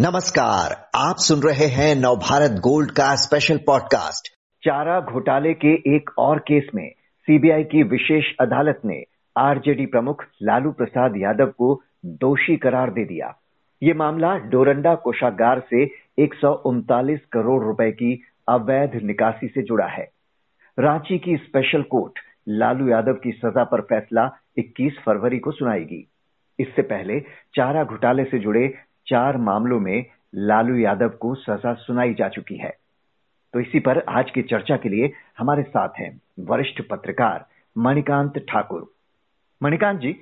नमस्कार, आप सुन रहे हैं नवभारत गोल्ड का स्पेशल पॉडकास्ट। चारा घोटाले के एक और केस में सीबीआई की विशेष अदालत ने आरजेडी प्रमुख लालू प्रसाद यादव को दोषी करार दे दिया। ये मामला डोरंडा कोषागार से 139 करोड़ रुपए की अवैध निकासी से जुड़ा है। रांची की स्पेशल कोर्ट लालू यादव की सजा पर फैसला 21 फरवरी को सुनाएगी। इससे पहले चारा घोटाले से जुड़े 4 मामलों में लालू यादव को सजा सुनाई जा चुकी है। तो इसी पर आज की चर्चा के लिए हमारे साथ हैं वरिष्ठ पत्रकार मणिकांत ठाकुर। मणिकांत जी,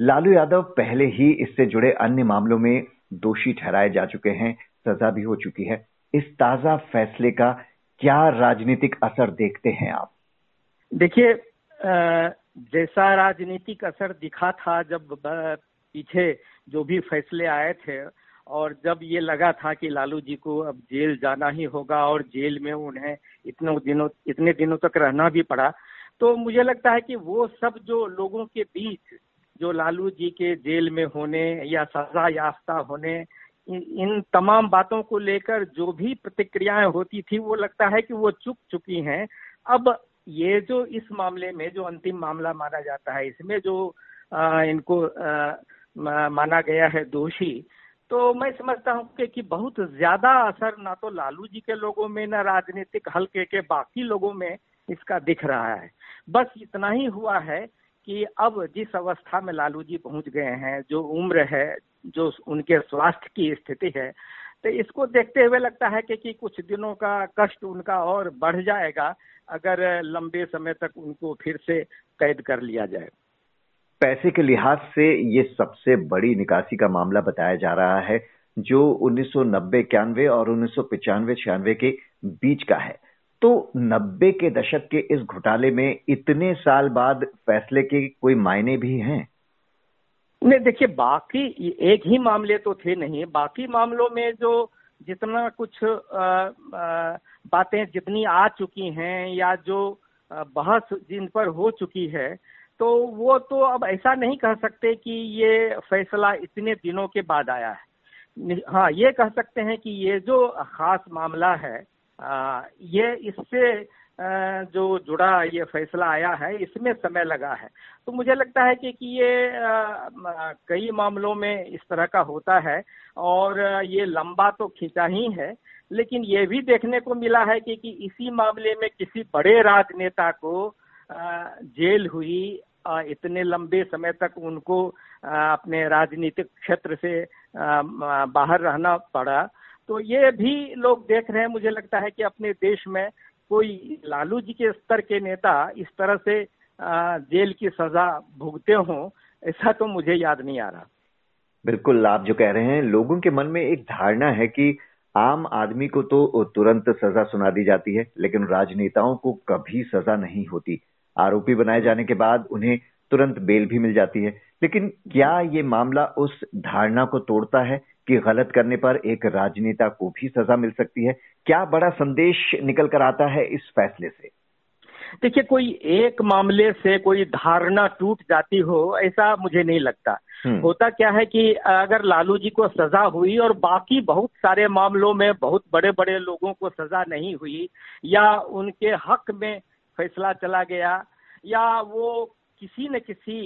लालू यादव पहले ही इससे जुड़े अन्य मामलों में दोषी ठहराए जा चुके हैं, सजा भी हो चुकी है। इस ताजा फैसले का क्या राजनीतिक असर देखते हैं आप? देखिए, जैसा राजनीतिक असर दिखा था जब पीछे जो भी फैसले आए थे और जब ये लगा था कि लालू जी को अब जेल जाना ही होगा और जेल में उन्हें इतने दिनों तक रहना भी पड़ा, तो मुझे लगता है कि वो सब जो लोगों के बीच जो लालू जी के जेल में होने या सजा याफ्ता होने इन तमाम बातों को लेकर जो भी प्रतिक्रियाएं होती थी, वो लगता है कि वो चुक चुकी हैं। अब ये जो इस मामले में जो अंतिम मामला माना जाता है, इसमें जो इनको माना गया है दोषी, तो मैं समझता हूँ कि बहुत ज्यादा असर ना तो लालू जी के लोगों में ना राजनीतिक हलके के बाकी लोगों में इसका दिख रहा है। बस इतना ही हुआ है कि अब जिस अवस्था में लालू जी पहुंच गए हैं, जो उम्र है, जो उनके स्वास्थ्य की स्थिति है, तो इसको देखते हुए लगता है कि कुछ दिनों का कष्ट उनका और बढ़ जाएगा अगर लंबे समय तक उनको फिर से कैद कर लिया जाए। पैसे के लिहाज से ये सबसे बड़ी निकासी का मामला बताया जा रहा है, जो 1990-91 और 1995-96 के बीच का है। तो 90 के दशक के इस घोटाले में इतने साल बाद फैसले के कोई मायने भी हैं? नहीं, देखिए, बाकी एक ही मामले तो थे नहीं। बाकी मामलों में जो जितना कुछ बातें जितनी आ चुकी हैं या जो बहस जिन पर हो चुकी है, तो वो तो अब ऐसा नहीं कह सकते कि ये फैसला इतने दिनों के बाद आया है। हाँ, ये कह सकते हैं कि ये जो खास मामला है ये इससे जो जुड़ा ये फैसला आया है, इसमें समय लगा है। तो मुझे लगता है कि ये कई मामलों में इस तरह का होता है और ये लंबा तो खींचा ही है, लेकिन ये भी देखने को मिला है कि इसी मामले में किसी बड़े राजनेता को जेल हुई, इतने लंबे समय तक उनको अपने राजनीतिक क्षेत्र से बाहर रहना पड़ा। तो ये भी लोग देख रहे हैं, मुझे लगता है कि अपने देश में कोई लालू जी के स्तर के नेता इस तरह से जेल की सजा भुगते हों, ऐसा तो मुझे याद नहीं आ रहा। बिल्कुल, आप जो कह रहे हैं, लोगों के मन में एक धारणा है कि आम आदमी को तो तुरंत सजा सुना दी जाती है, लेकिन राजनेताओं को कभी सजा नहीं होती। आरोपी बनाए जाने के बाद उन्हें तुरंत बेल भी मिल जाती है। लेकिन क्या ये मामला उस धारणा को तोड़ता है कि गलत करने पर एक राजनेता को भी सजा मिल सकती है? क्या बड़ा संदेश निकल कर आता है इस फैसले से? देखिए, कोई एक मामले से कोई धारणा टूट जाती हो, ऐसा मुझे नहीं लगता। होता क्या है कि अगर लालू जी को सजा हुई और बाकी बहुत सारे मामलों में बहुत बड़े बड़े लोगों को सजा नहीं हुई या उनके हक में फैसला चला गया या वो किसी न किसी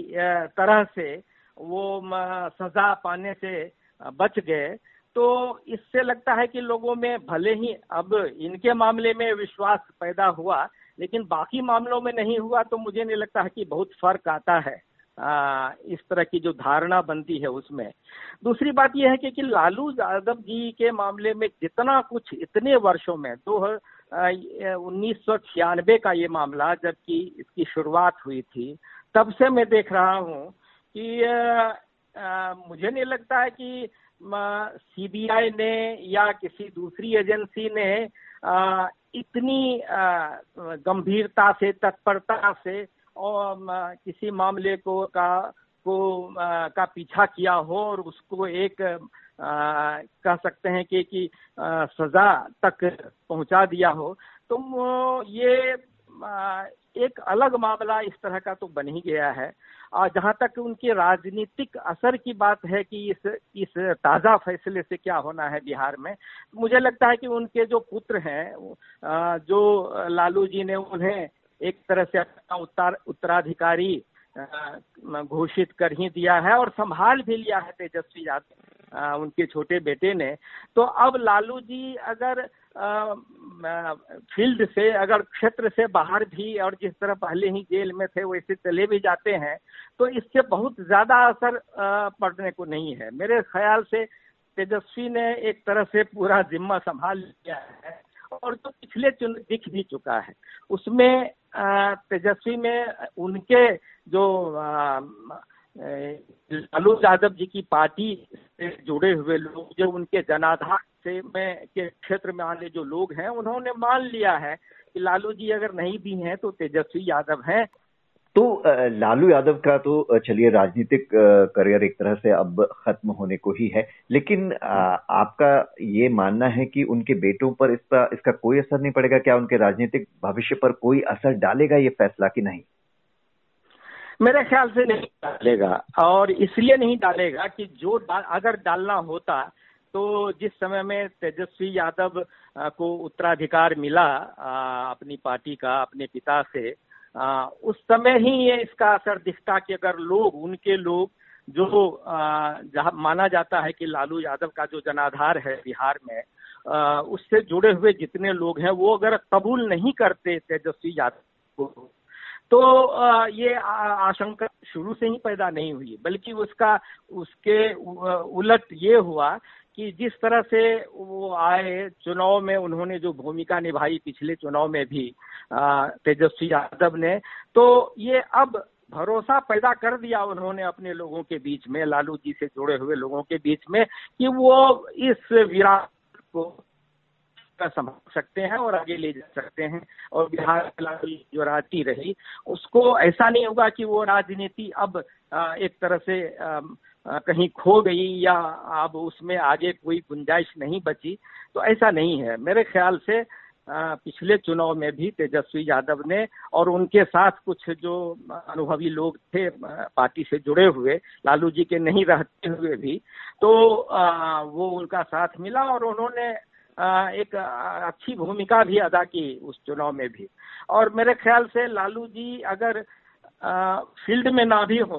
तरह से वो सजा पाने से बच गए, तो इससे लगता है कि लोगों में भले ही अब इनके मामले में विश्वास पैदा हुआ, लेकिन बाकी मामलों में नहीं हुआ। तो मुझे नहीं लगता है कि बहुत फर्क आता है इस तरह की जो धारणा बनती है उसमें। दूसरी बात यह है कि लालू यादव जी के मामले में जितना कुछ इतने वर्षों में 1996 का ये मामला जबकि इसकी शुरुआत हुई थी, तब से मैं देख रहा हूँ कि मुझे नहीं लगता है कि सीबीआई ने या किसी दूसरी एजेंसी ने इतनी गंभीरता से, तत्परता से और किसी मामले का पीछा किया हो और उसको एक कह सकते हैं कि सजा तक पहुंचा दिया हो। तो ये एक अलग मामला इस तरह का तो बन ही गया है। जहां तक उनके राजनीतिक असर की बात है कि इस ताजा फैसले से क्या होना है बिहार में, मुझे लगता है कि उनके जो पुत्र हैं, जो लालू जी ने उन्हें एक तरह से अपना उत्तराधिकारी घोषित कर ही दिया है और संभाल भी लिया है तेजस्वी यादव उनके छोटे बेटे ने, तो अब लालू जी अगर फील्ड से, अगर क्षेत्र से बाहर भी, और जिस तरह पहले ही जेल में थे वैसे चले भी जाते हैं, तो इससे बहुत ज्यादा असर पड़ने को नहीं है। मेरे ख्याल से तेजस्वी ने एक तरह से पूरा जिम्मा संभाल लिया है और जो पिछले चुनाव दिख भी चुका है उसमें तेजस्वी में उनके जो लालू यादव जी की पार्टी से जुड़े हुए लोग, जो उनके जनाधार से में के क्षेत्र में आने जो लोग हैं, उन्होंने मान लिया है कि लालू जी अगर नहीं भी हैं तो तेजस्वी यादव हैं। तो लालू यादव का तो चलिए राजनीतिक करियर एक तरह से अब खत्म होने को ही है, लेकिन आपका ये मानना है कि उनके बेटों पर इसका कोई असर नहीं पड़ेगा? क्या उनके राजनीतिक भविष्य पर कोई असर डालेगा ये फैसला कि नहीं? मेरे ख्याल से नहीं डालेगा, और इसलिए नहीं डालेगा कि जो अगर डालना होता तो जिस समय में तेजस्वी यादव को उत्तराधिकार मिला अपनी पार्टी का अपने पिता से, उस समय ही ये इसका असर दिखता कि अगर लोग, उनके लोग जो जहाँ माना जाता है कि लालू यादव का जो जनाधार है बिहार में, उससे जुड़े हुए जितने लोग हैं वो अगर कबूल नहीं करते तेजस्वी यादव को, तो ये आशंका शुरू से ही पैदा नहीं हुई, बल्कि उसके उलट ये हुआ कि जिस तरह से वो आए चुनाव में, उन्होंने जो भूमिका निभाई पिछले चुनाव में भी तेजस्वी यादव ने, तो ये अब भरोसा पैदा कर दिया उन्होंने अपने लोगों के बीच में, लालू जी से जुड़े हुए लोगों के बीच में, कि वो इस विरासत को संभाल सकते हैं और आगे ले जा सकते हैं। और बिहार की जो राजनीति रही उसको ऐसा नहीं होगा कि वो राजनीति अब एक तरह से कहीं खो गई या अब उसमें आगे कोई गुंजाइश नहीं बची, तो ऐसा नहीं है। मेरे ख्याल से पिछले चुनाव में भी तेजस्वी यादव ने और उनके साथ कुछ जो अनुभवी लोग थे पार्टी से जुड़े हुए, लालू जी के नहीं रहते हुए भी, तो वो उनका साथ मिला और उन्होंने एक अच्छी भूमिका भी अदा की उस चुनाव में भी। और मेरे ख्याल से लालू जी अगर फील्ड में ना भी हो,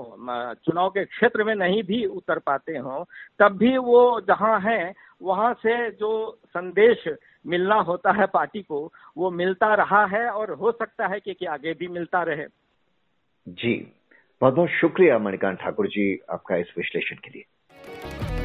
चुनाव के क्षेत्र में नहीं भी उतर पाते हों, तब भी वो जहां हैं वहां से जो संदेश मिलना होता है पार्टी को वो मिलता रहा है, और हो सकता है कि आगे भी मिलता रहे। जी, बहुत बहुत शुक्रिया मणिकांत ठाकुर जी आपका इस विश्लेषण के लिए।